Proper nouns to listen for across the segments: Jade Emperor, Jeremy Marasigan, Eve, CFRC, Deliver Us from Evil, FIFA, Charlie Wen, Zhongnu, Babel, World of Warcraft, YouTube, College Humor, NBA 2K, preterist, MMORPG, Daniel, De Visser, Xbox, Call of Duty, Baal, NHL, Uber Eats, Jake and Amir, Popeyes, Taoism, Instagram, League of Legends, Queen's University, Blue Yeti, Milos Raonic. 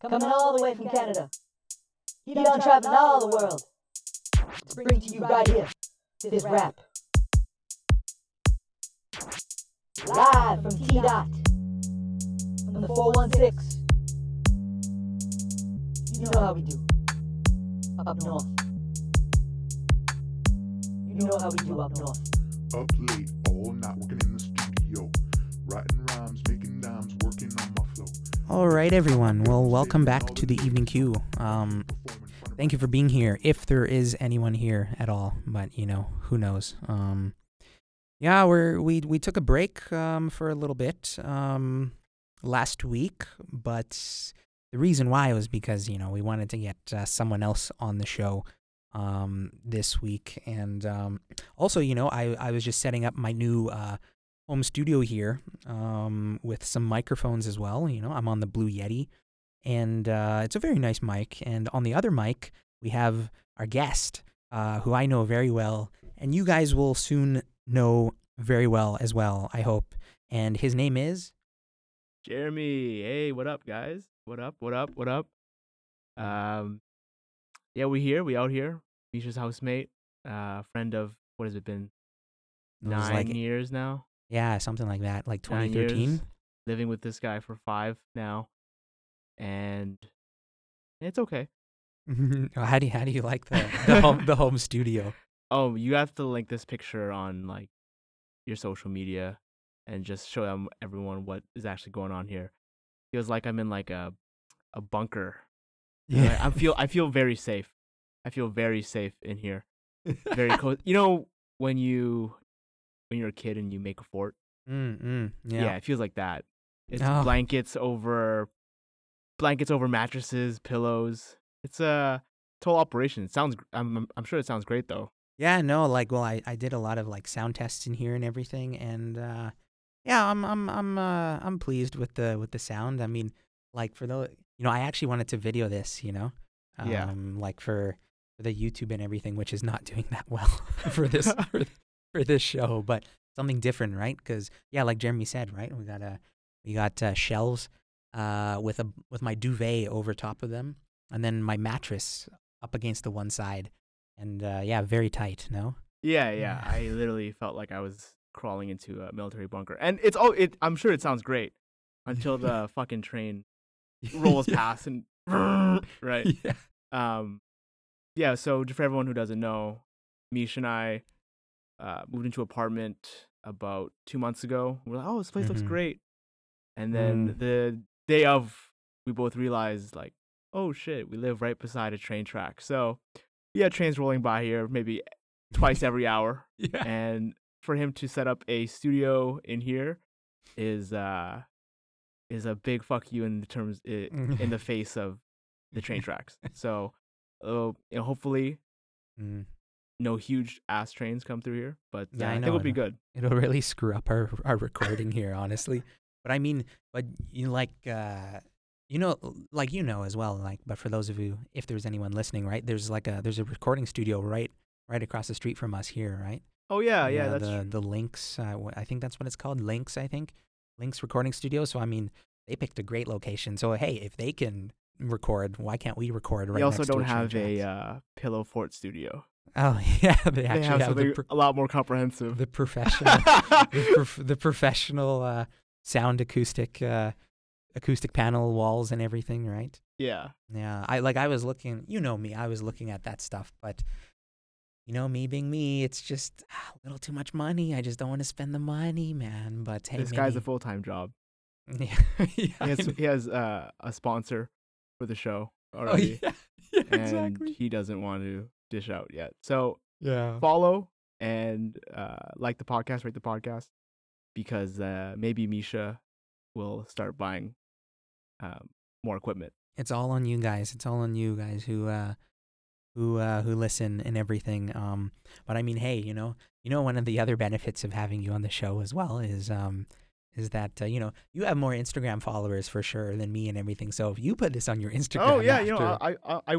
Coming all the way from Canada. He done traveling all the world to bring to you right here this rap. Live from T-Dot on the 416. You know how we do up north. You know how we do up north. Up late, all night, working in the studio, writing rhymes, making dimes, working on my flow. All right, everyone. Well, welcome back to the Evening Queue. Thank you for being here, if there is anyone here at all. But, you know, who knows? Yeah, we took a break for a little bit last week. But the reason why was because, you know, we wanted to get someone else on the show this week. And also, you know, I was just setting up my new home studio here with some microphones as well. You know, I'm on the Blue Yeti, and it's a very nice mic. And on the other mic, we have our guest, who I know very well, and you guys will soon know very well as well, I hope. And his name is Jeremy. Hey, what up, guys? What up? Yeah, we out here. Misha's housemate, friend of, what has it been? 9 years now? Yeah, something like that, like 2013. Years, living with this guy for 5 now, and it's okay. How do you like the home studio? Oh, you have to link this picture on like your social media and just show everyone what is actually going on here. Feels like I'm in like a bunker. Yeah, I feel very safe. I feel very safe in here. Very cozy. You know, when you're a kid and you make a fort. Yeah, it feels like that. It's blankets over mattresses, pillows. It's a total operation. It sounds. I'm sure it sounds great though. Yeah. No. Like, well, I did a lot of like sound tests in here and everything, and yeah, I'm pleased with the sound. I mean, like for those. You know, I actually wanted to video this, you know, like for the YouTube and everything, which is not doing that well for this show, but something different, right? Because yeah, like Jeremy said, right, we got shelves with my duvet over top of them, and then my mattress up against the one side, and yeah, very tight. No. Yeah. I literally felt like I was crawling into a military bunker, and it's all. I'm sure it sounds great until the fucking train. Rolls past and right. Yeah. So for everyone who doesn't know, Mish and I moved into an apartment about 2 months ago. We're like, oh, this place looks great. And then the day of, we both realized like, oh shit, we live right beside a train track. So yeah, trains rolling by here maybe twice every hour. Yeah. And for him to set up a studio in here is a big fuck you in the face of the train tracks. So, you know, hopefully, no huge ass trains come through here. But yeah, I think it'll be good. It'll really screw up our recording here, honestly. But I mean, but you like, you know as well. Like, but for those of you, if there's anyone listening, right? There's like there's a recording studio right across the street from us here, right? Oh yeah, that's true. The Lynx. I think that's what it's called, Lynx. I think. Lynx Recording Studio. So, I mean, they picked a great location. So, hey, if they can record, why can't we record right next to each other? They also don't have a pillow fort studio. Oh, yeah. They actually have a lot more comprehensive. The professional the professional sound acoustic panel walls and everything, right? Yeah. Yeah. I was looking, you know me, I was looking at that stuff, but... You know, me being me, it's just a little too much money. I just don't want to spend the money, man. But hey, this guy's a full-time job. Yeah, he has a sponsor for the show already. Oh, yeah, and exactly. He doesn't want to dish out yet. So yeah, follow and like the podcast, rate the podcast, because maybe Misha will start buying more equipment. It's all on you guys. It's all on you guys who listen and everything. But I mean, hey, you know, one of the other benefits of having you on the show as well is that you know, you have more Instagram followers for sure than me and everything. So if you put this on your Instagram, oh yeah, after, you know, I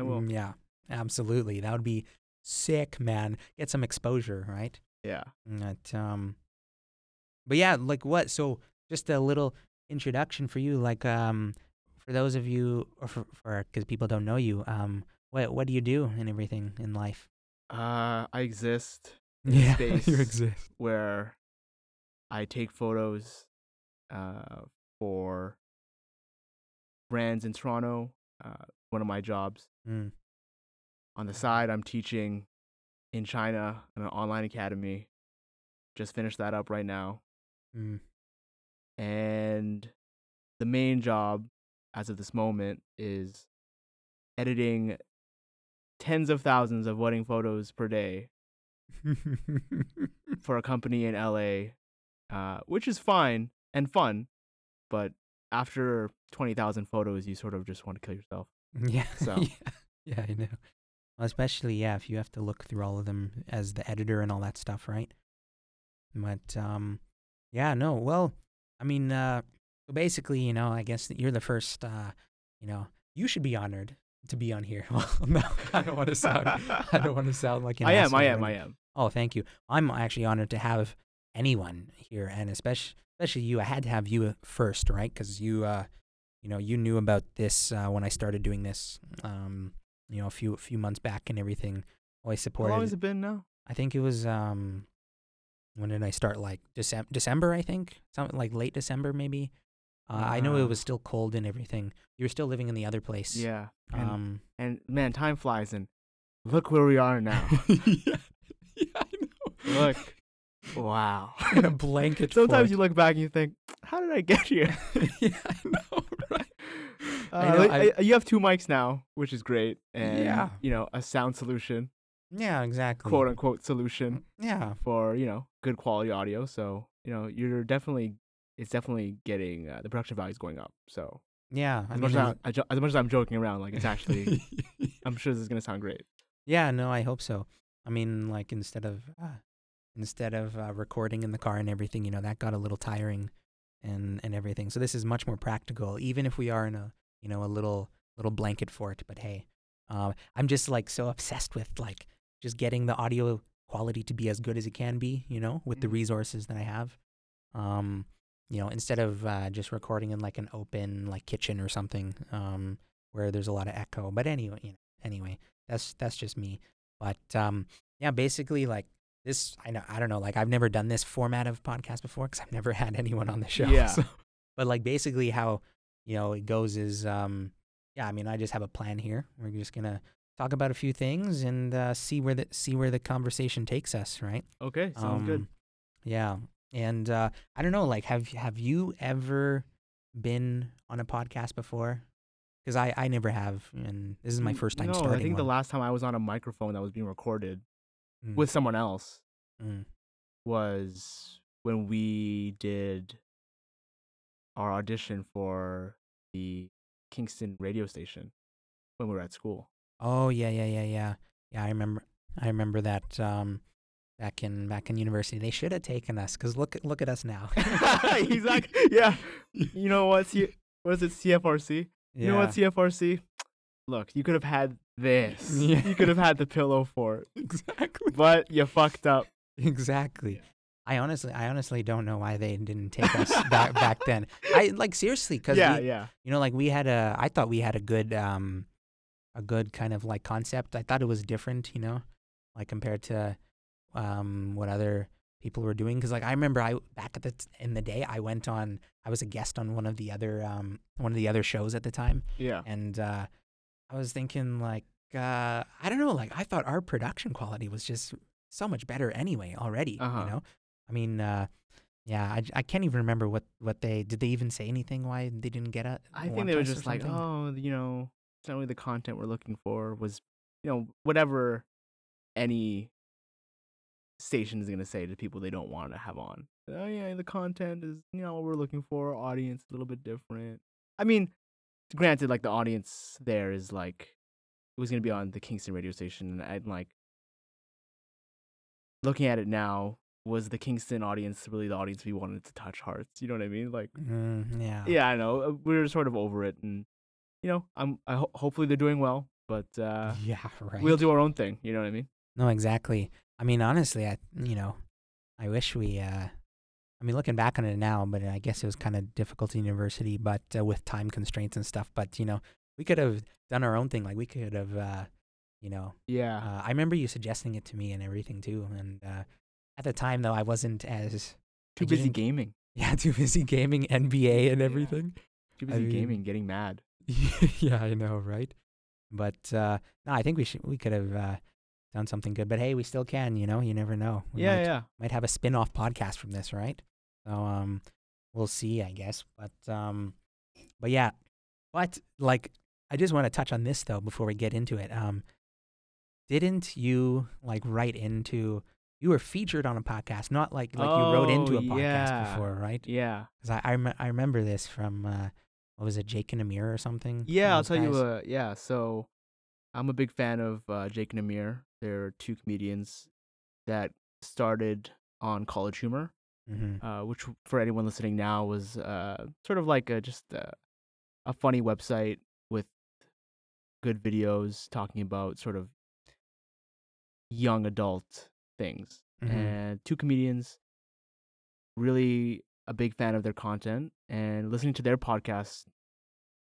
will. Yeah, absolutely. That would be sick, man. Get some exposure, right? Yeah. But yeah, like what? So just a little. introduction for you. Like, for those of you, or for because people don't know you, what do you do and everything in life? I exist in space. You exist. Where I take photos for brands in Toronto, one of my jobs. Mm. On the side, I'm teaching in China at an online academy. Just finished that up right now. Mm. And the main job, as of this moment, is editing tens of thousands of wedding photos per day for a company in LA, which is fine and fun, but after 20,000 photos, you sort of just want to kill yourself. Yeah. So. Yeah, I know. Well, especially, if you have to look through all of them as the editor and all that stuff, right? But, well, I mean, basically, I guess that you're the first, you should be honored to be on here. Well, no, I don't want to sound like an asshole. I am. Oh, thank you. I'm actually honored to have anyone here, and especially you. I had to have you first, right? Because you, you knew about this when I started doing this, a few months back and everything. Always supported. How long has it been now? I think it was, when did I start? Like December, I think. Something like late December, maybe. I know it was still cold and everything. You were still living in the other place. Yeah. And man, time flies, and look where we are now. yeah, I know. Look. Wow. In a blanket. Sometimes you look back and you think, how did I get here? Yeah, I know, right? You have two mics now, which is great. And, a sound solution. Yeah, exactly. Quote unquote solution. Yeah. For, good quality audio. So, you're definitely, it's definitely getting, the production value is going up. So, yeah. As much as I'm joking around, like, it's actually, I'm sure this is going to sound great. Yeah, no, I hope so. I mean, like, instead of recording in the car and everything, that got a little tiring and everything. So this is much more practical, even if we are in a, a little blanket fort. But hey, I'm just like so obsessed with like, just getting the audio quality to be as good as it can be, with the resources that I have. Instead of just recording in like an open like kitchen or something, where there's a lot of echo. But anyway, that's just me. But basically like this, I don't know, like I've never done this format of podcast before because I've never had anyone on the show. Yeah. So. But like basically how it goes is I just have a plan here. We're just gonna talk about a few things and see where the conversation takes us, right? Okay, sounds good. Yeah, and I don't know, like, have you ever been on a podcast before? Because I never have, and this is my first time starting. No, I think the last time I was on a microphone that was being recorded with someone else was when we did our audition for the Kingston radio station when we were at school. Oh yeah. I remember that. Back in university, they should have taken us because look at us now. Exactly. Yeah. You know what? What is it? CFRC. Yeah. You know what? CFRC. Look, you could have had this. Yeah. You could have had the pillow fort. Exactly. But you fucked up. Exactly. Yeah. I honestly don't know why they didn't take us back then. I like seriously because we had I thought we had a good kind of like concept. I thought it was different, like compared to what other people were doing. Because like I remember in the day I was a guest on one of the other shows at the time. Yeah. And I was thinking like I don't know, like I thought our production quality was just so much better anyway already. Uh-huh. I mean, I can't even remember what they did. They even say anything why they didn't get it? I think they were just like, it's not really the content we're looking for. Was whatever any station is gonna say to people they don't want to have on. Oh yeah, the content is what we're looking for. Audience a little bit different. I mean, granted, like the audience there is like it was gonna be on the Kingston radio station, and I'd like looking at it now. Was the Kingston audience really the audience we wanted to touch hearts? You know what I mean? Like, I know we were sort of over it, and hopefully they're doing well, but we'll do our own thing. You know what I mean? No, exactly. I mean, honestly, I wish we I mean, looking back on it now, but I guess it was kind of difficult in university, but with time constraints and stuff. But, you know, we could have done our own thing. Like, we could have, you know. Yeah. I remember you suggesting it to me and everything, too. And at the time, though, I wasn't as... Too busy gaming. Yeah, too busy gaming, NBA and everything. Yeah. Too busy gaming, getting mad. Yeah, I know, right? But, no, I think we could have... done something good, but hey, we still can, you know, you never know. We might have a spin-off podcast from this, right? So, we'll see, I guess. But yeah, but like, I just want to touch on this though, before we get into it. Didn't you like write into, you were featured on a podcast, not like, you wrote into a podcast before, right? Yeah. Cause I remember this from, what was it? Jake and Amir or something? Yeah. I'll tell you. Yeah. So I'm a big fan of, Jake and Amir. They're two comedians that started on College Humor, which for anyone listening now was sort of like a funny website with good videos talking about sort of young adult things. Mm-hmm. And two comedians, really a big fan of their content and listening to their podcast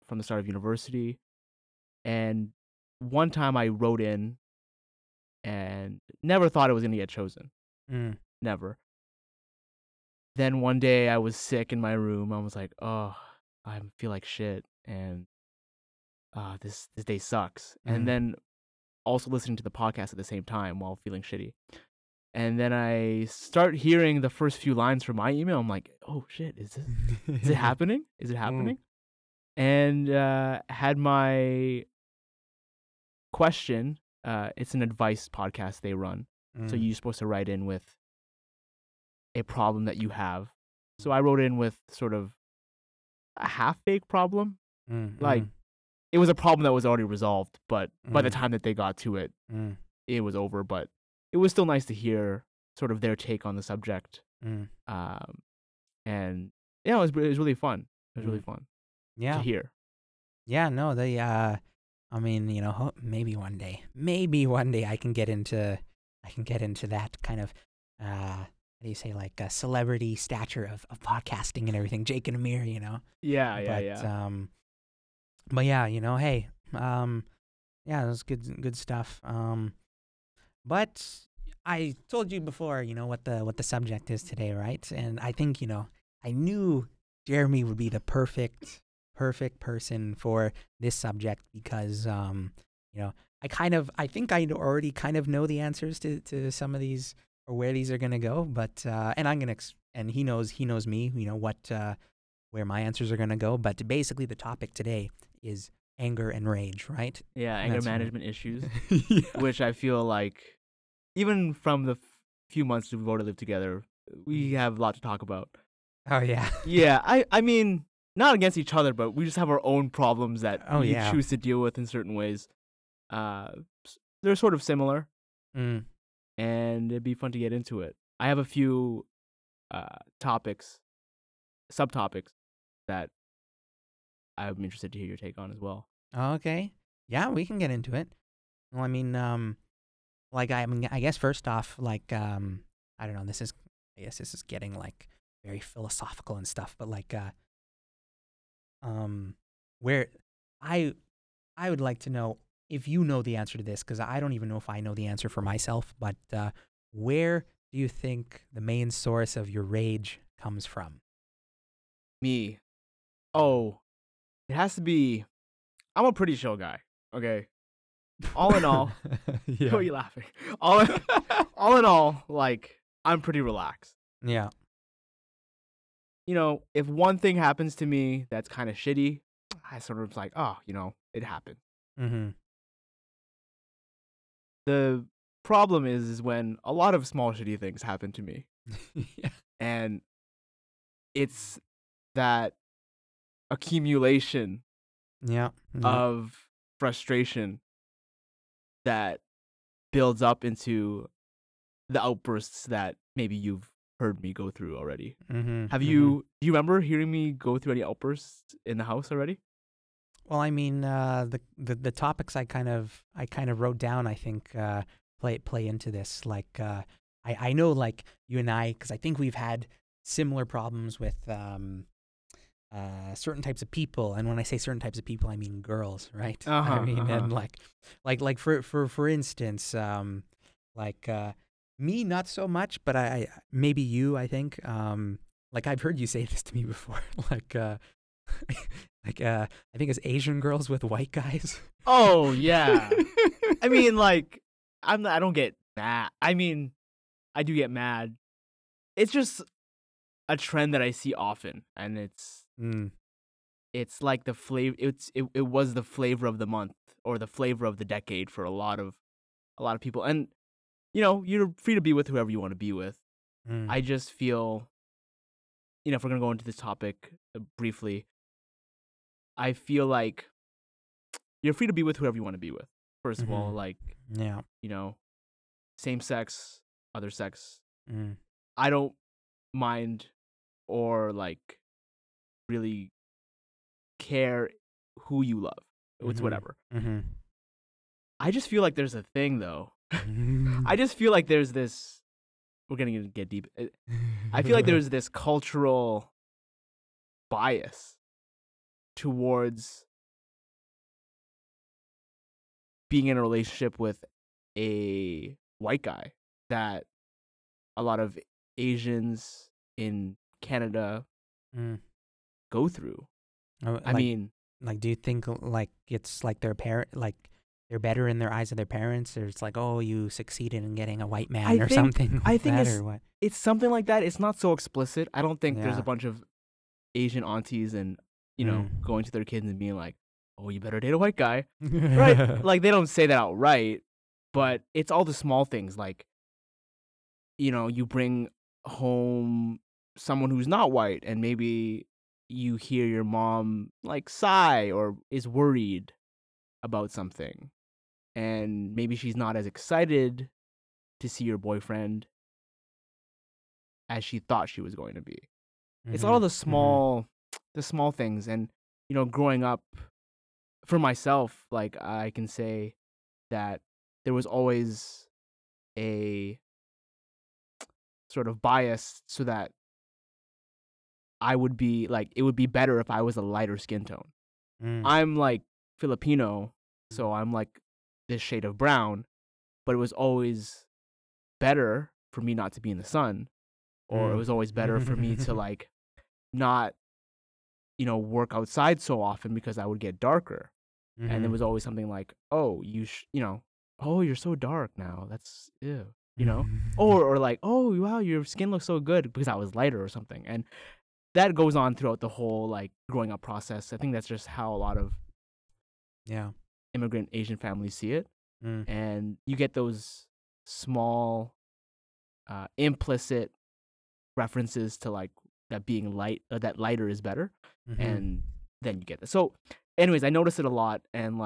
from the start of university. And one time I wrote in. And never thought it was going to get chosen. Mm. Never. Then one day I was sick in my room. I was like, oh, I feel like shit. And this day sucks. Mm. And then also listening to the podcast at the same time while feeling shitty. And then I start hearing the first few lines from my email. I'm like, oh, shit, is it happening? Is it happening? Mm. And had my question... it's an advice podcast they run. Mm. So you're supposed to write in with a problem that you have. So I wrote in with sort of a half-baked problem. Mm. Like, it was a problem that was already resolved, but by the time that they got to it, it was over. But it was still nice to hear sort of their take on the subject. Mm. And, yeah, it was really fun. It was really fun to hear. Yeah, no, they... I mean, you know, maybe one day I can get into that kind of, how do you say, like a celebrity stature of podcasting and everything, Jake and Amir, you know? Yeah. But yeah, you know, hey, yeah, it was good stuff. But I told you before, you know, what the subject is today, right? And I think, you know, I knew Jeremy would be the perfect person for this subject because, you know, I think I already kind of know the answers to some of these or where these are going to go, but, and I'm going to, and he knows me, you know, where my answers are going to go. But basically the topic today is anger and rage, right? Yeah. And anger management issues, which I feel like even from the few months we've already lived together, we have a lot to talk about. Oh yeah. Yeah. I mean, not against each other, but we just have our own problems that we choose to deal with in certain ways. They're sort of similar, and it'd be fun to get into it. I have a few subtopics that I'm interested to hear your take on as well. Okay. Yeah, we can get into it. Well, I mean, I guess first off, like, I don't know, I guess this is getting, like, very philosophical and stuff, but, like, where I would like to know if you know the answer to this, because I don't even know if I know the answer for myself, but where do you think the main source of your rage comes from? Me. Oh, it has to be, I'm a pretty chill guy, okay? All in all, yeah. Who are you laughing? All in all, like, I'm pretty relaxed. Yeah. You know, if one thing happens to me that's kind of shitty, I sort of like, oh, you know, it happened. Mm-hmm. The problem is when a lot of small shitty things happen to me. Yeah. And it's that accumulation of frustration that builds up into the outbursts that maybe you've heard me go through already. Mm-hmm, do you remember hearing me go through any outbursts in the house already? Well, I mean, the topics I kind of wrote down, I think, play into this. Like, I know, like, you and I, because I think we've had similar problems with certain types of people, and when I say certain types of people, I mean girls, right? And like for instance, me, not so much, but I maybe you, I think, I've heard you say this to me before, I think it's Asian girls with white guys. Oh yeah, I mean, I don't get mad. I mean, I do get mad. It's just a trend that I see often, and it's like the flavor. It was the flavor of the month or the flavor of the decade for a lot of people. And you know, you're free to be with whoever you want to be with. Mm. I just feel, you know, if we're gonna go into this topic briefly, I feel like you're free to be with whoever you want to be with. First of all, you know, same sex, other sex. Mm. I don't mind or really care who you love. It's whatever. Mm-hmm. I just feel like there's a thing though. I just feel like there's this, we're going to get deep. I feel like there's this cultural bias towards being in a relationship with a white guy that a lot of Asians in Canada go through. Do you think it's their parent, they're better in their eyes of their parents, or it's oh, you succeeded in getting a white man something? I think it's something like that. It's not so explicit. I don't think there's a bunch of Asian aunties and you know going to their kids and being oh, you better date a white guy, right? They don't say that outright, but it's all the small things you know, you bring home someone who's not white, and maybe you hear your mom sigh or is worried about something. And maybe she's not as excited to see your boyfriend as she thought she was going to be. Mm-hmm. It's all the small things. And, you know, growing up for myself, I can say that there was always a sort of bias so that I would be it would be better if I was a lighter skin tone. Mm. I'm Filipino, so I'm this shade of brown, but it was always better for me not to be in the sun, or it was always better for me to not, you know, work outside so often because I would get darker. Mm-hmm. And there was always something oh, you know, oh, you're so dark now, that's ew, you know, or oh, wow, your skin looks so good because I was lighter or something. And that goes on throughout the whole growing up process. I think that's just how a lot of immigrant Asian families see it. Mm. And you get those small implicit references to that being light, that lighter is better. Mm-hmm. And then you get that. So anyways, I noticed it a lot, and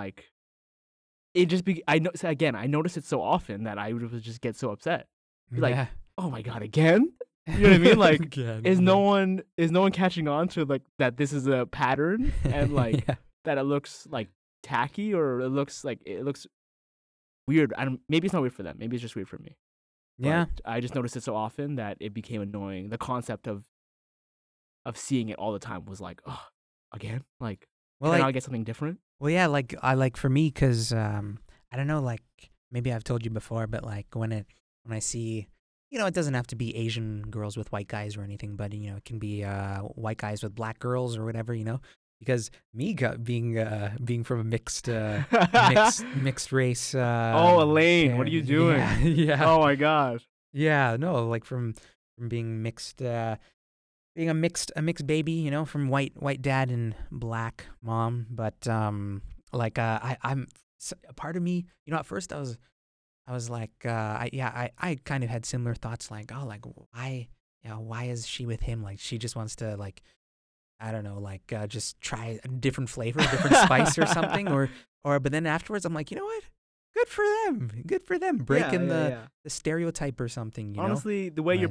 it just I noticed it so often that I would just get so upset. Oh my God, again? You know what I mean? Again, is no one catching on to that this is a pattern, and that it looks tacky, or it looks weird. Maybe it's not weird for them. Maybe it's just weird for me. Yeah. But I just noticed it so often that it became annoying. The concept of seeing it all the time was oh, again, can I get something different? Well, yeah, for me, cause I don't know, maybe I've told you before, but when I see, you know, it doesn't have to be Asian girls with white guys or anything, but you know, it can be white guys with black girls or whatever, you know. Because me being from a mixed race. Oh, Elaine, what are you doing? Yeah, yeah. Oh my gosh. Yeah, no, from being mixed, being a mixed baby, you know, from white dad and black mom. But I'm a part of me, you know. At first, I was I kind of had similar thoughts, why is she with him? She just wants to I don't know, just try a different flavor, different spice or something, or. But then afterwards, I'm you know what? Good for them, breaking the stereotype or something. You honestly, know? The way you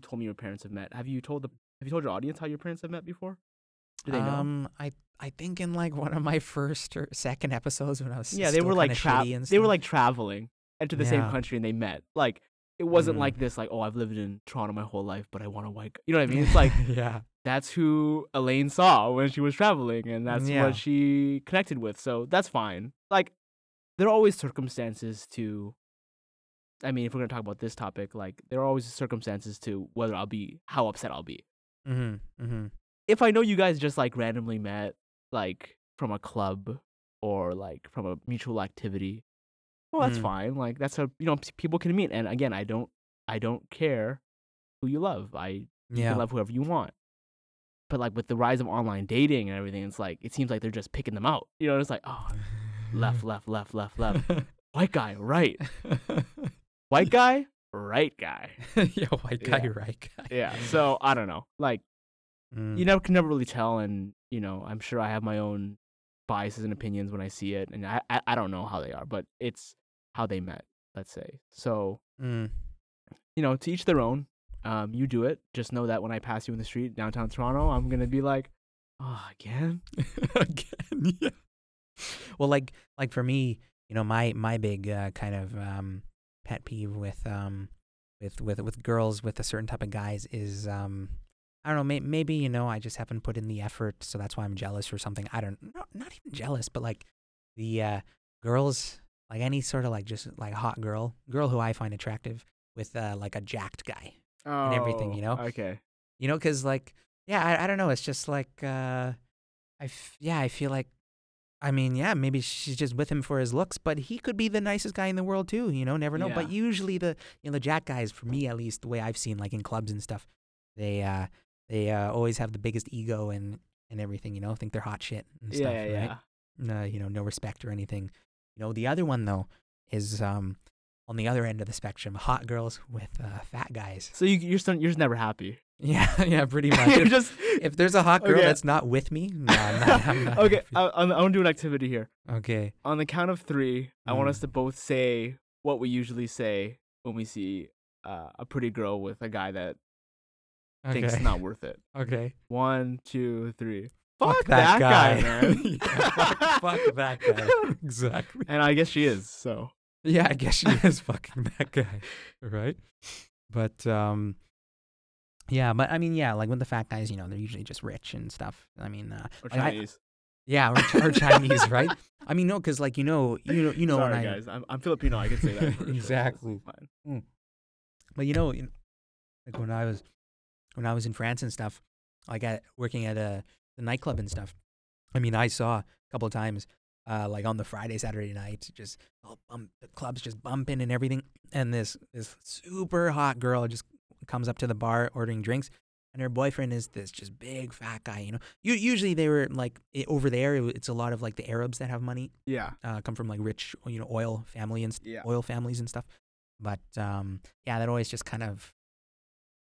told me your parents have met. Have you told your audience how your parents have met before? Do they know? I think in one of my first or second episodes when I was still they were traveling and to the same country, and they met. it wasn't like this, like, oh, I've lived in Toronto my whole life, but I want a white guy. You know what I mean? It's like, yeah, that's who Elaine saw when she was traveling, and that's what she connected with. So that's fine. Like, there are always circumstances to, I mean, if we're going to talk about this topic, like, there are always circumstances to whether I'll be, how upset I'll be. Mm-hmm. Mm-hmm. If I know you guys just, like, randomly met, like, from a club or, like, from a mutual activity, well, that's fine. Like, that's how, you know, people can meet. And again, I don't care who you love. You can love whoever you want. But, like, with the rise of online dating and everything, it's like, it seems like they're just picking them out. You know, it's like, oh, left. White guy, right. White guy, right guy. Yeah, white guy, right guy. Yeah, so I don't know. Like, you can never really tell. And, you know, I'm sure I have my own biases and opinions when I see it. And I don't know how they are, but it's how they met, let's say. So, you know, to each their own. You do it. Just know that when I pass you in the street downtown Toronto, I'm going to be like, oh, again? Again, yeah. Well, like for me, you know, my big kind of pet peeve with girls with a certain type of guys is I don't know, maybe you know I just haven't put in the effort, so that's why I'm jealous or something. I don't know, not even jealous, but like the girls, like any sort of like just like hot girl who I find attractive with like a jacked guy and everything, you know. Okay. You know, because like yeah, I don't know, it's just like I feel like. I mean, yeah, maybe she's just with him for his looks, but he could be the nicest guy in the world too, you know, never know. Yeah. But usually the jack guys, for me at least, the way I've seen like in clubs and stuff, they always have the biggest ego and everything, you know, think they're hot shit and stuff, right? Yeah. You know, no respect or anything. You know, the other one though is on the other end of the spectrum, hot girls with fat guys. So you're just never happy. Yeah, pretty much. If there's a hot girl that's not with me, no, I'm not okay, I'm going to do an activity here. Okay. On the count of three, I want us to both say what we usually say when we see a pretty girl with a guy that thinks it's not worth it. Okay. 1, 2, 3. Fuck that guy, man. Yeah, fuck that guy. Exactly. And I guess she is, so. Yeah, I guess she is fucking that guy, right? But, yeah, but I mean, yeah, like with the fat guys, you know, they're usually just rich and stuff. I mean, or Chinese. Or Chinese, right? I mean, no, because like you know. Sorry, when guys, I'm Filipino. I can say that. For exactly. Sure. Fine. But you know, like when I was in France and stuff, like working at the nightclub and stuff. I mean, I saw a couple of times, like on the Friday, Saturday night, just the clubs just bumping and everything, and this super hot girl just comes up to the bar ordering drinks, and her boyfriend is this just big fat guy, you know. Usually they were like over there. It's a lot of like the Arabs that have money. Yeah, come from like rich, you know, oil families and stuff. But yeah, that always just kind of,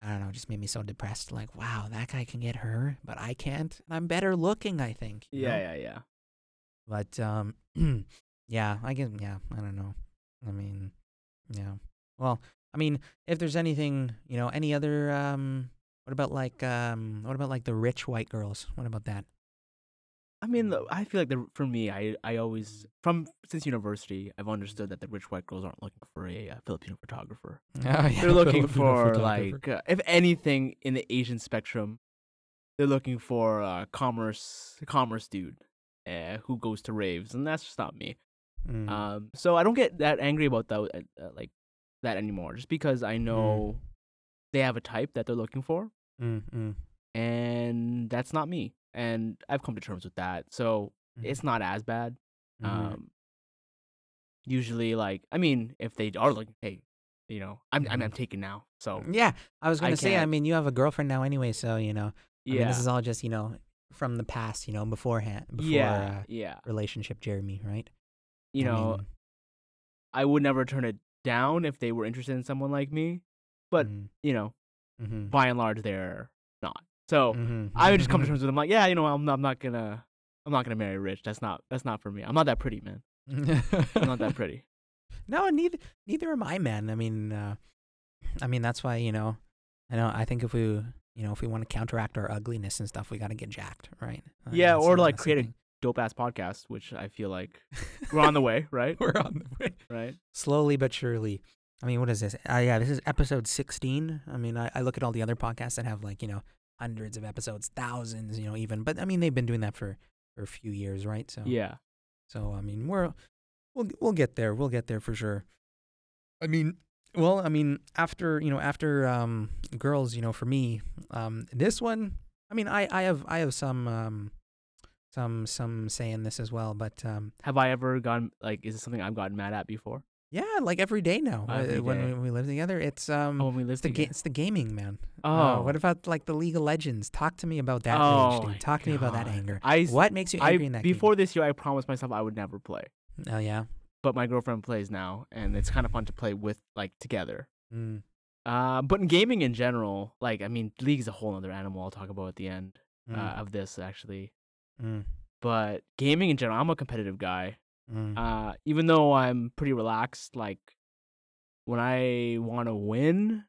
I don't know, just made me so depressed. Like, wow, that guy can get her, but I can't. I'm better looking, I think. Yeah. But yeah, I guess. Yeah, I don't know. I mean, yeah. Well. I mean, if there's anything, you know, any other, what about like the rich white girls? What about that? I mean, I feel like for me, I always, since university, I've understood that the rich white girls aren't looking for a Filipino photographer. Yeah, they're looking for like, if anything in the Asian spectrum, they're looking for a commerce dude who goes to raves, and that's just not me. So I don't get that angry about that, like, that anymore, just because I know they have a type that they're looking for, and that's not me, and I've come to terms with that, so it's not as bad. Usually, like, I mean, if they are looking, hey, you know, I'm taken now, so yeah, I was gonna say, I mean, you have a girlfriend now anyway, so you know, I mean, this is all just, you know, from the past, you know, before relationship, Jeremy, right? You know, I would never turn it down if they were interested in someone like me, but you know, by and large they're not. So I would just come to terms with them, like, yeah, you know, I'm not gonna marry rich. That's not for me. I'm not that pretty, man. I'm not that pretty. No, neither am I, man. I mean that's why, you know, I think if we, you know, if we want to counteract our ugliness and stuff, we got to get jacked, right? Yeah, or like create a dope ass podcast, which I feel like we're on the way, right? Slowly but surely. I mean, what is this? Yeah, this is episode 16. I mean, I look at all the other podcasts that have, like, you know, hundreds of episodes, thousands, you know, even. But, I mean, they've been doing that for a few years, right? So yeah. So, I mean, we'll get there. We'll get there for sure. I mean, well, I mean, after girls, you know, for me, this one, I mean, I have some say in this as well, but have I ever gotten, like, is this something I've gotten mad at before? Yeah, like every day now. When we live together, it's it's the gaming, man. Oh, what about like the League of Legends? Talk to me about that. Oh, rage, dude. Talk to me about that anger. What makes you angry in that game? Before this year, I promised myself I would never play. Oh yeah. But my girlfriend plays now, and it's kind of fun to play with, like, together. Mm. But in gaming in general, like, I mean, League's a whole other animal. I'll talk about at the end of this, actually. Mm. But gaming in general, I'm a competitive guy. Mm. Even though I'm pretty relaxed, like, when I want to win,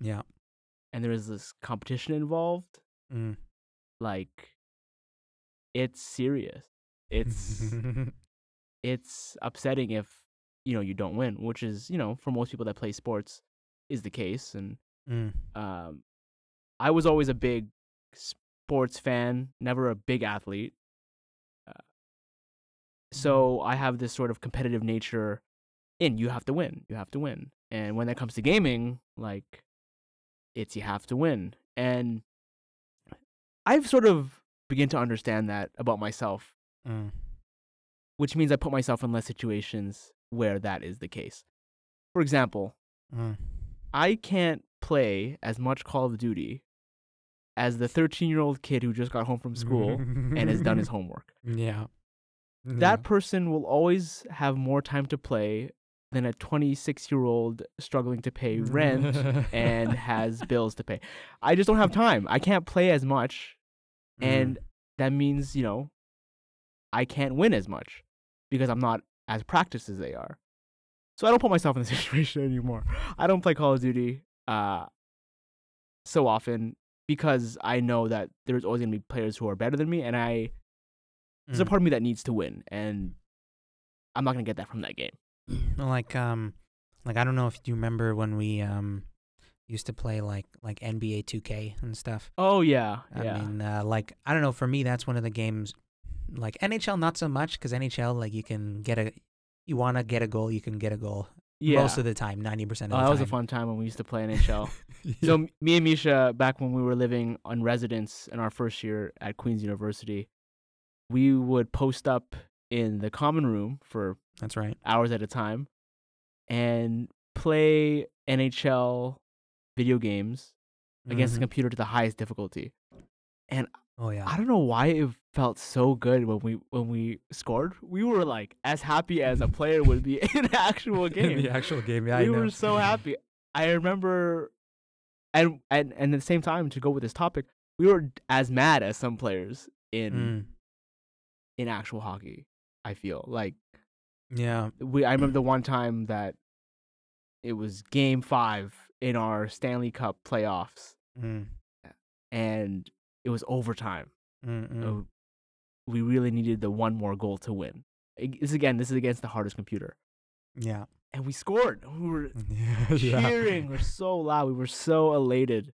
yeah, and there is this competition involved, like, it's serious. It's it's upsetting if, you know, you don't win, which is, you know, for most people that play sports is the case. And I was always a big sports fan, never a big athlete. So I have this sort of competitive nature in you have to win. And when it comes to gaming, like, it's you have to win. And I've sort of begin to understand that about myself, which means I put myself in less situations where that is the case. For example, I can't play as much Call of Duty as the 13-year-old kid who just got home from school and has done his homework. Yeah. That person will always have more time to play than a 26-year-old struggling to pay rent and has bills to pay. I just don't have time. I can't play as much, and that means, you know, I can't win as much because I'm not as practiced as they are. So I don't put myself in this situation anymore. I don't play Call of Duty so often because I know that there's always going to be players who are better than me, and there's a part of me that needs to win, and I'm not gonna get that from that game. Like I don't know if you remember when we used to play like NBA 2K and stuff. Oh yeah, I mean, like, I don't know. For me, that's one of the games. Like NHL, not so much, because NHL, like, you wanna get a goal, you can get a goal. Yeah. Most of the time, 90% of the time. Oh, that was a fun time when we used to play NHL. Yeah. So me and Misha, back when we were living on residence in our first year at Queen's University, we would post up in the common room for hours at a time and play NHL video games against the computer to the highest difficulty. And I don't know why it felt so good when we scored. We were, like, as happy as a player would be in an actual game. In the actual game, yeah. We were so happy. I remember, and at the same time, to go with this topic, we were as mad as some players in actual hockey, I feel like. Yeah. I remember the one time that it was game 5 in our Stanley Cup playoffs, and it was overtime. So we really needed the one more goal to win. This is against the hardest computer. Yeah. And we scored. We were cheering. We were so loud. We were so elated.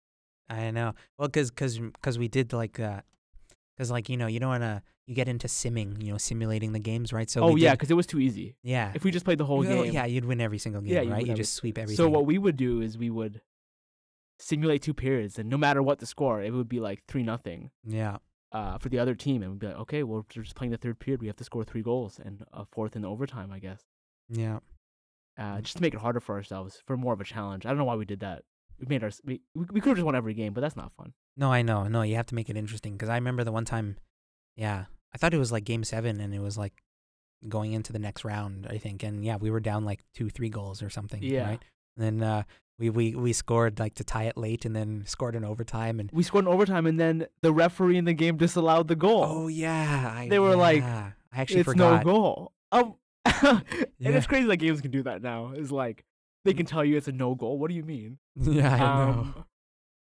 I know. Well, because we did, like, because, like, you know, you don't want to, you get into simming, you know, simulating the games, right? So because it was too easy. Yeah. If we just played the whole game. Yeah, you'd win every single game, right? You just sweep everything. So what we would do is we would simulate 2 periods, and no matter what the score, it would be like 3-0. Yeah. For the other team, and we'd be like, okay, well, we're just playing the 3rd period. We have to score 3 goals and a 4th in overtime, I guess. Yeah. Just to make it harder for ourselves, for more of a challenge. I don't know why we did that. We could have just won every game, but that's not fun. No, I know. No, you have to make it interesting, because I remember the one time, yeah, I thought it was like game 7, and it was like going into the next round, I think, and yeah, we were down like 2-3 goals or something, right? And then we scored, like, to tie it late, and then scored in overtime, and then the referee in the game disallowed the goal. Oh yeah, they were like, I actually forgot. It's no goal. And it's crazy that games can do that now. It's like, they can tell you it's a no goal. What do you mean? Yeah, I know.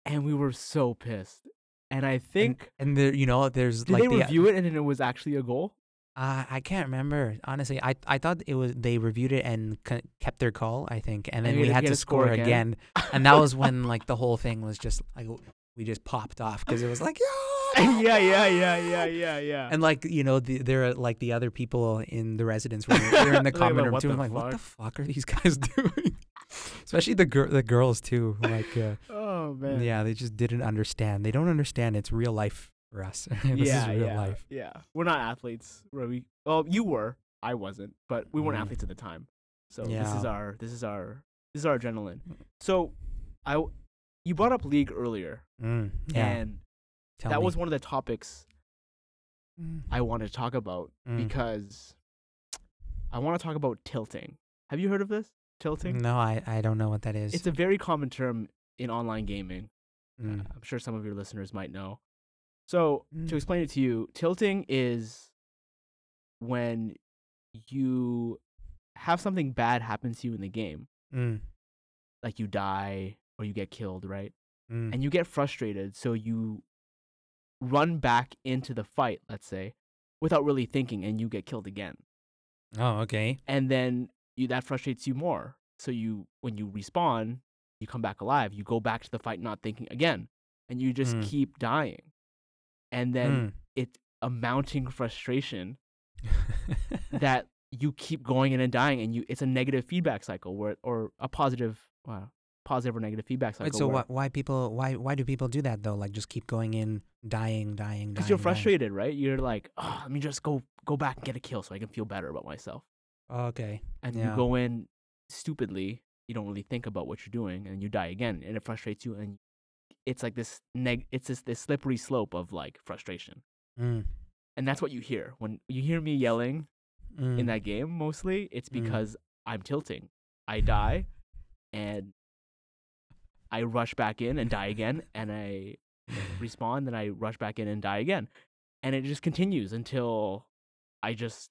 And we were so pissed. And I think, and there, you know, there's, did like, they review it, and then it was actually a goal. I can't remember. Honestly, I thought it was they reviewed it and kept their call, I think. And then we had to score again. And that was when like the whole thing was just like we just popped off because it was like, yeah. And like, you know, there are like the other people in the residence room, they're in the common room too. I'm like, what the fuck are these guys doing? Especially the girls too. Like, oh man, yeah, they just didn't understand. They don't understand. It's real life for us. this is real life. Yeah, we're not athletes. Well, you were. I wasn't, but we weren't athletes at the time. So this is our adrenaline. So, you brought up league earlier, and that was one of the topics I wanted to talk about because I want to talk about tilting. Have you heard of this? Tilting? No, I don't know what that is. It's a very common term in online gaming. I'm sure some of your listeners might know. So to explain it to you, tilting is when you have something bad happen to you in the game. Like you die or you get killed, right? And you get frustrated, so you run back into the fight, let's say, without really thinking, and you get killed again. Oh, okay. And then that frustrates you more. So when you respawn, you come back alive. You go back to the fight not thinking again, and you just keep dying. And then it's a mounting frustration that you keep going in and dying, and it's a negative feedback cycle or a positive or negative feedback cycle. Wait, so why do people do that though? Like just keep going in, dying. Because you're frustrated, right? You're like, oh, let me just go back and get a kill so I can feel better about myself. Oh, okay. And you go in stupidly. You don't really think about what you're doing, and you die again, and it frustrates you. And it's like this slippery slope of like frustration. And that's what you hear when you hear me yelling in that game. Mostly, it's because I'm tilting. I die, and I rush back in and die again, and I respawn, then I rush back in and die again. And it just continues until I just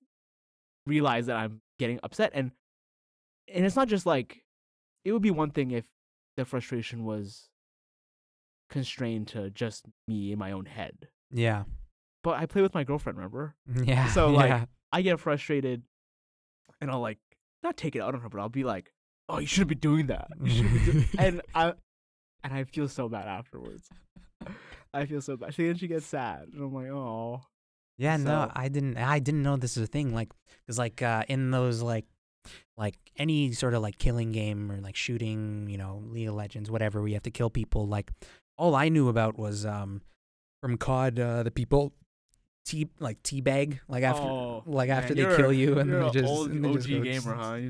realize that I'm getting upset. And it's not just like, it would be one thing if the frustration was constrained to just me in my own head. Yeah. But I play with my girlfriend, remember? Yeah. So like, I get frustrated and I'll like, not take it out on her, but I'll be like, oh, you shouldn't be doing that. And I feel so bad afterwards. I feel so bad. Then she gets sad, and I'm like, oh. Yeah, so, no, I didn't know this is a thing. Like, because like in those like any sort of like killing game or like shooting, you know, League of Legends, whatever, we have to kill people. Like, all I knew about was from COD, the people teabag, like after they kill you, and you're an OG gamer, huh?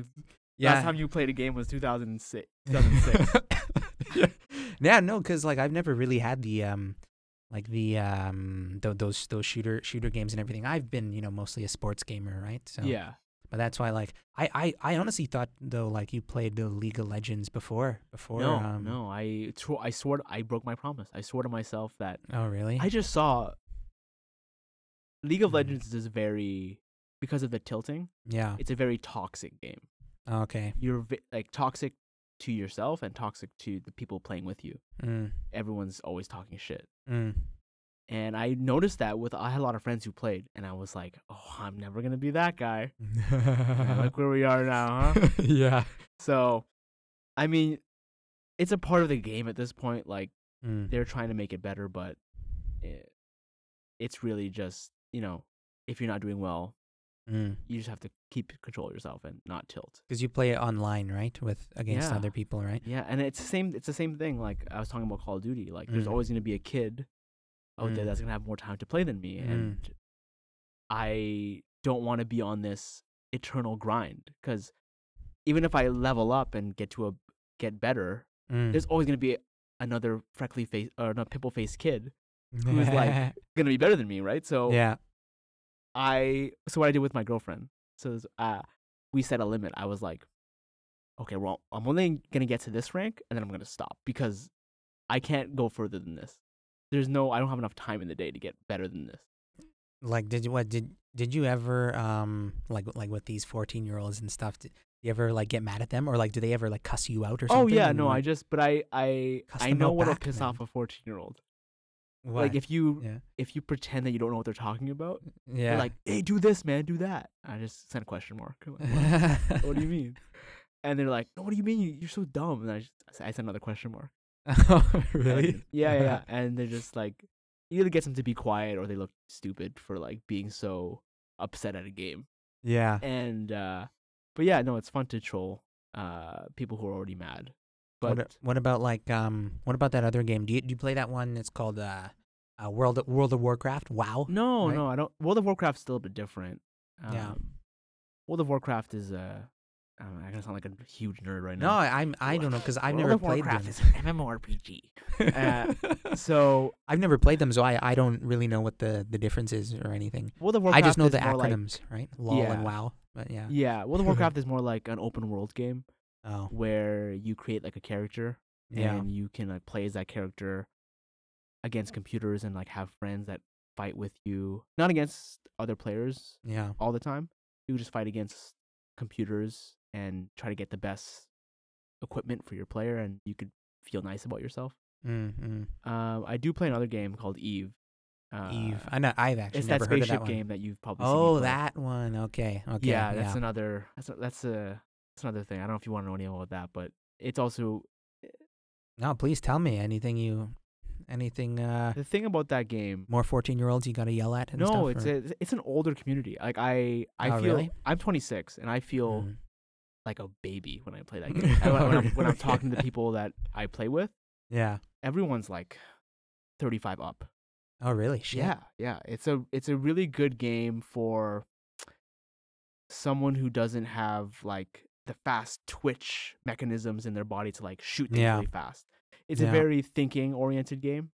Last time you played a game was 2006. Yeah, no, because like I've never really had those shooter games and everything. I've been, you know, mostly a sports gamer, right? So, yeah. But that's why, like, I honestly thought though, like, you played the League of Legends before. No. I swore I broke my promise. I swore to myself that. Oh really? I just saw. League of Legends is because of the tilting. Yeah. It's a very toxic game. Okay. You're like toxic to yourself and toxic to the people playing with you. Everyone's always talking shit. And I noticed that I had a lot of friends who played, and I was like, oh, I'm never going to be that guy. Like where we are now, huh? Yeah. So, I mean, it's a part of the game at this point. Like, they're trying to make it better, but it's really just, you know, if you're not doing well, you just have to keep control of yourself and not tilt. Because you play it online, right? Against other people, right? Yeah, and it's the same thing. Like I was talking about Call of Duty. Like there's always going to be a kid out there that's going to have more time to play than me, and I don't want to be on this eternal grind. Because even if I level up and get better, there's always going to be another freckly face or pimple faced kid who's like going to be better than me, right? So yeah. So what I did with my girlfriend, so we set a limit. I was like, okay, well, I'm only gonna get to this rank, and then I'm gonna stop because I can't go further than this. I don't have enough time in the day to get better than this. Like, did you ever like with these 14-year-olds and stuff? Did you ever like get mad at them, or like do they ever like cuss you out or something? Oh yeah, no, I know what'll piss off a 14-year-old. Why? Like if you pretend that you don't know what they're talking about, yeah, like, hey, do this, man, do that. I just sent a question mark. I'm like, what? What do you mean? And they're like, no, what do you mean? You're so dumb. And I sent another question mark. Oh, really? And, yeah. And they're just like, you either get them to be quiet or they look stupid for like being so upset at a game. Yeah. And but yeah, no, it's fun to troll people who are already mad. But what about that other game? Do you play that one? It's called World of Warcraft. WoW. No, right? No, I don't. World of Warcraft's still a bit different. Yeah. World of Warcraft is I'm gonna sound like a huge nerd right now. No, I don't know because I've never played them. World of Warcraft is an MMORPG. So I've never played them, so I don't really know what the difference is or anything. World of Warcraft. I just know the acronyms, like, right? LOL and WoW. But yeah. Yeah, World of Warcraft is more like an open world game. Oh. Where you create like a character and you can like play as that character against computers and like have friends that fight with you, not against other players all the time. You just fight against computers and try to get the best equipment for your player, and you could feel nice about yourself. Mm-hmm. I do play another game called Eve. Eve. I know. I've actually never heard of that one. It's that spaceship game that you've probably seen. Oh, that one. Okay. Yeah, that's another. That's another thing. I don't know if you want to know anything about that, but it's also. No, please tell me anything. The thing about that game, more 14-year-olds you got to yell at. And no, stuff, it's it's an older community. Like I feel really? I'm 26 and I feel like a baby when I play that game. when I'm talking to people that I play with, everyone's like 35 up. Oh, really? Shit. Yeah. It's a really good game for someone who doesn't have like the fast twitch mechanisms in their body to like shoot things really fast. It's a very thinking oriented game,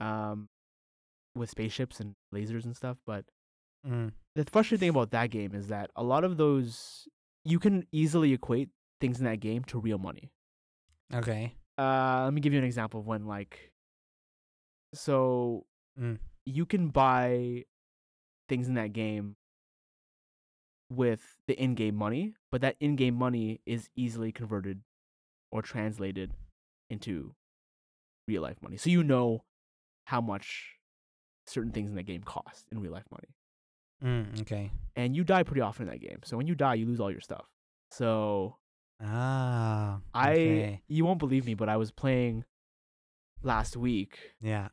with spaceships and lasers and stuff. But the frustrating thing about that game is that a lot of those, you can easily equate things in that game to real money. Okay. Let me give you an example of when, like, so you can buy things in that game with the in-game money, but that in-game money is easily converted or translated into real life money. So you know how much certain things in the game cost in real life money. Okay. And you die pretty often in that game. So when you die, you lose all your stuff. So you won't believe me, but I was playing last week. Yeah.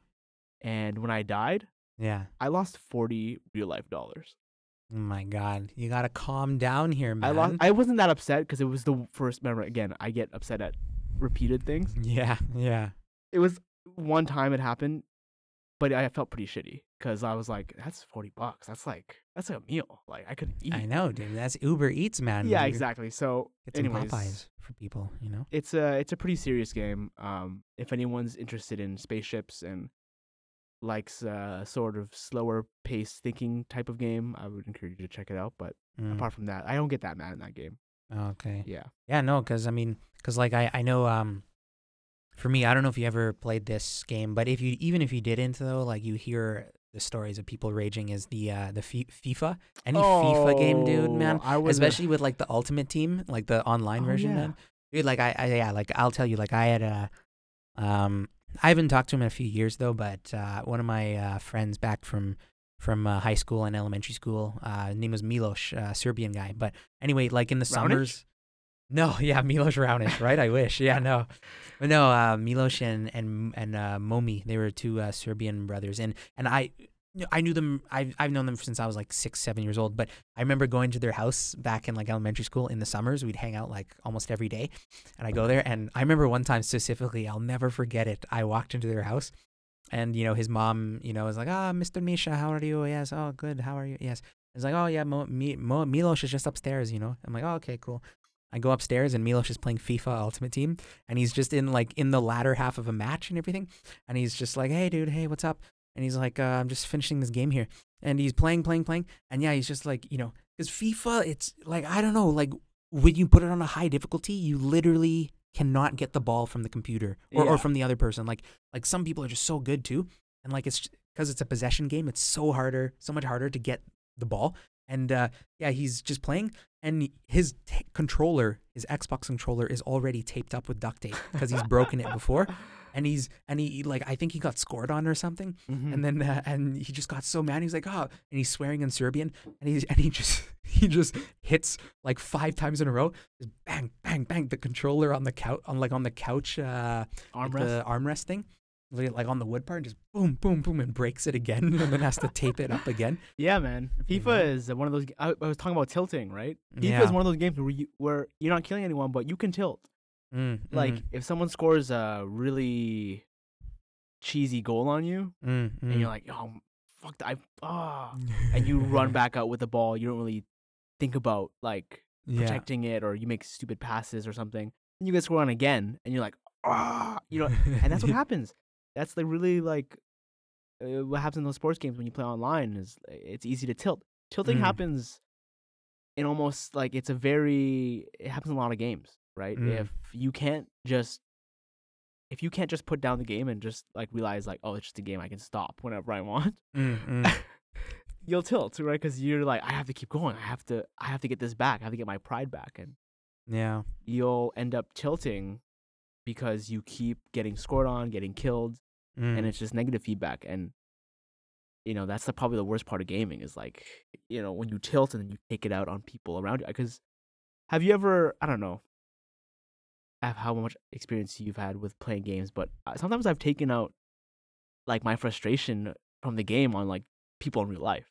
And when I died, I lost 40 real life dollars. Oh my God, you gotta calm down here, man. I wasn't that upset because it was the first. Remember, again, I get upset at repeated things. Yeah. It was one time it happened, but I felt pretty shitty because I was like, "That's $40. That's like a meal. Like I could eat." I know, dude. That's Uber Eats, man. Yeah, exactly. So, anyways, Popeyes for people, you know. It's a pretty serious game. If anyone's interested in spaceships and likes sort of slower paced thinking type of game, I would encourage you to check it out. But apart from that, I don't get that mad in that game. Okay. Yeah. No, because like I know. For me, I don't know if you ever played this game, but if you didn't though, like you hear the stories of people raging is the FIFA, FIFA game, dude, man. Especially with like the Ultimate Team, like the online version, man. Dude, like I'll tell you, like I had a I haven't talked to him in a few years though, but one of my friends back from high school and elementary school, his name was Milos, Serbian guy. But anyway, like in the summers, Milos Raonic, right? I wish, Milos and Momi, they were two Serbian brothers, and I knew them. I've known them since I was like 6, 7 years old. But I remember going to their house back in like elementary school in the summers. We'd hang out like almost every day, and I go there. And I remember one time specifically, I'll never forget it. I walked into their house, and his mom, was like, Mr. Misha, how are you? Yes, oh good, how are you? Yes. It's like, oh yeah, Milos is just upstairs. I'm like, oh okay, cool. I go upstairs and Milos is playing FIFA Ultimate Team, and he's just in the latter half of a match and everything, and he's just like, hey dude, hey, what's up? And he's like, I'm just finishing this game here. And he's playing. And yeah, he's just like, because FIFA, it's like, I don't know, like when you put it on a high difficulty, you literally cannot get the ball from the computer or from the other person. Like some people are just so good too. And like, it's because it's a possession game. It's so much harder to get the ball. And he's just playing. And his controller, his Xbox controller is already taped up with duct tape because he's broken it before. and he like, I think he got scored on or something, mm-hmm. and then and he just got so mad. He's like, oh, and he's swearing in Serbian, and he just hits like 5 times in a row, just bang, bang, bang, the controller on the couch, on the couch the armrest thing, like on the wood part, and just boom, boom, boom, and breaks it again, and then has to tape it up again. Yeah, man. FIFA is one of those. I was talking about tilting, right? FIFA is one of those games where you're not killing anyone, but you can tilt. Like if someone scores a really cheesy goal on you, and you're like, oh, fuck, and you run back out with the ball. You don't really think about like protecting it, or you make stupid passes or something, and you get scored on again, and you're like, ah, you know, and that's what happens. That's the really like what happens in those sports games when you play online is it's easy to tilt. Tilting happens in almost like it happens in a lot of games. Right? If you can't just put down the game and just like realize like, oh, it's just a game, I can stop whenever I want, you'll tilt, right? Because you're like, I have to keep going, I have to get this back, I have to get my pride back, and you'll end up tilting because you keep getting scored on, getting killed, and it's just negative feedback. And you know, that's probably the worst part of gaming is like, you know, when you tilt and then you take it out on people around you. Because have you ever, I don't know how much experience you've had with playing games, but sometimes I've taken out like my frustration from the game on like people in real life.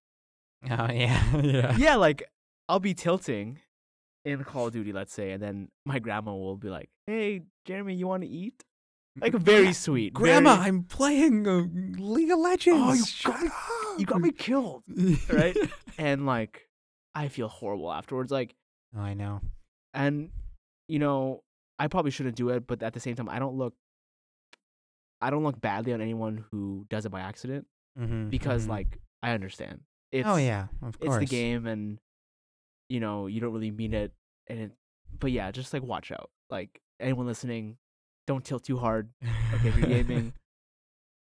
Oh yeah, yeah. Like I'll be tilting in Call of Duty, let's say, and then my grandma will be like, "Hey, Jeremy, you want to eat?" Like very sweet. Grandma, I'm playing League of Legends. Oh, you got me killed, right? And like, I feel horrible afterwards. Like, oh, I know. And you know, I probably shouldn't do it, but at the same time, I don't look badly on anyone who does it by accident, because like I understand. Oh yeah, of course. It's the game, and you know you don't really mean it, but yeah, just like watch out. Like anyone listening, don't tilt too hard. Okay, if you're gaming,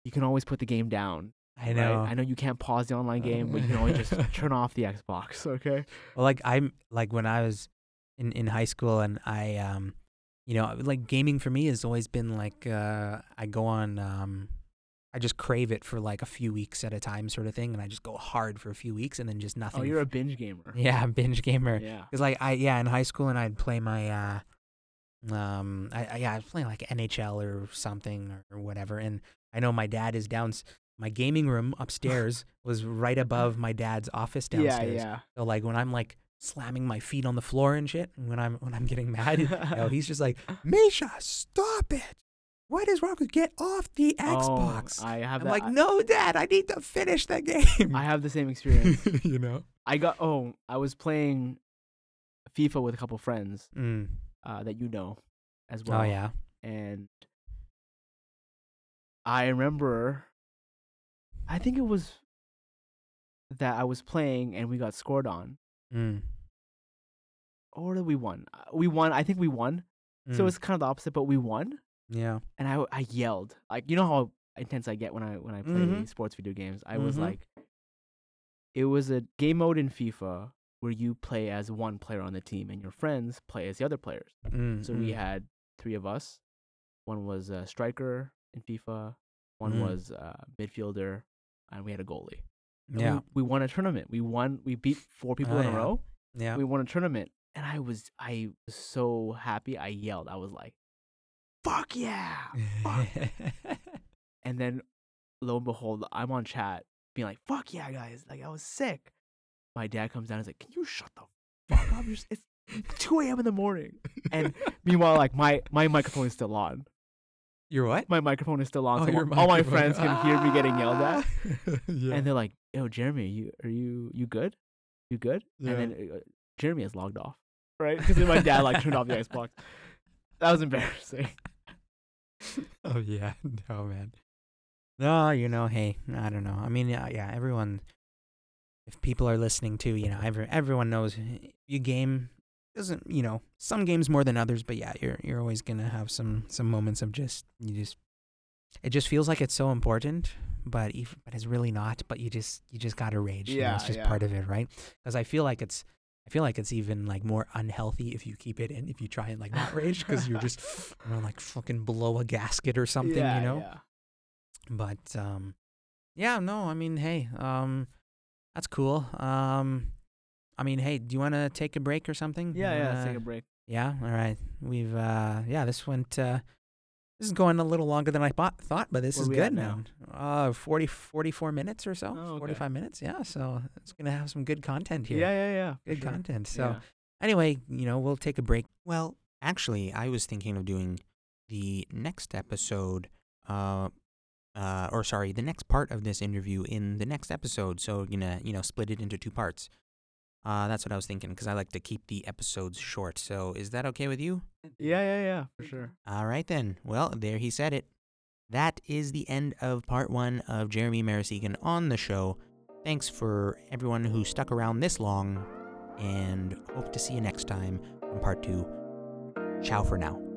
you can always put the game down. I know. Right? I know you can't pause the online game, but you can always just turn off the Xbox. Okay. Well, like I'm like when I was in high school, and I you know, like gaming for me has always been like I go on, I just crave it for like a few weeks at a time sort of thing. And I just go hard for a few weeks and then just nothing. Oh, you're a binge gamer. Yeah, binge gamer. Yeah. Because like in high school and I'd play my, I'd play like NHL or something or whatever. And I know my dad is down, my gaming room upstairs was right above my dad's office downstairs. Yeah, yeah. So like when I'm like slamming my feet on the floor and shit, and when I'm getting mad, you know, he's just like, "Misha, stop it! What is wrong with get off the Xbox?" Oh, I have. I'm like, "No, Dad, I need to finish the game." I have the same experience. You know, I was playing FIFA with a couple friends that you know as well. Oh yeah, and I remember, I think it was that I was playing and we got scored on. Or did we won? We won. I think we won. So it's kind of the opposite, but we won. Yeah. And I yelled, like, you know how intense I get when I play sports video games. I was like, it was a game mode in FIFA where you play as one player on the team and your friends play as the other players. So we had 3 of us. One was a striker in FIFA. One was a midfielder, and we had a goalie. Yeah, we won a tournament. We beat 4 people in a row. Yeah, we won a tournament, and I was so happy. I yelled. I was like, "Fuck yeah!" Fuck. And then, lo and behold, I'm on chat being like, "Fuck yeah, guys!" Like I was sick. My dad comes down. He's like, "Can you shut the fuck up? It's 2 a.m. in the morning." And meanwhile, like my microphone is still on. Your what? My microphone is still on, so all my friends can hear me getting yelled at. Yeah. And they're like, "Yo, Jeremy, you good? You good?" Yeah. And then Jeremy has logged off, right? Because then my dad like turned off the Xbox. That was embarrassing. Oh yeah, no man. No, you know, hey, I don't know. I mean, yeah, everyone. If people are listening to, you know, everyone knows you game. Doesn't, you know, some games more than others, but yeah, you're always gonna have some moments of it just feels like it's so important, but it's really not. But you just gotta rage. Yeah, you know, it's just part of it, right? Because I feel like it's I feel like it's even like more unhealthy if you keep it in, if you try and like not rage, because you're just gonna like fucking blow a gasket or something, yeah, you know? Yeah. But yeah, no, I mean, hey, that's cool. I mean, hey, do you want to take a break or something? Yeah, yeah, let's take a break. Yeah, all right. We've, yeah, this went, this is going a little longer than I thought, but this is good now. 44 minutes or so, oh, okay. 45 minutes, yeah. So it's going to have some good content here. Yeah, yeah, yeah. Good content. So anyway, you know, we'll take a break. Well, actually, I was thinking of doing the next episode, the next part of this interview in the next episode. So we're going to, you know, split it into two parts. That's what I was thinking, because I like to keep the episodes short. So is that okay with you? Yeah, yeah, yeah, for sure. All right, then. Well, there he said it. That is the end of part one of Jeremy Marasigan on the show. Thanks for everyone who stuck around this long, and hope to see you next time on part two. Ciao for now.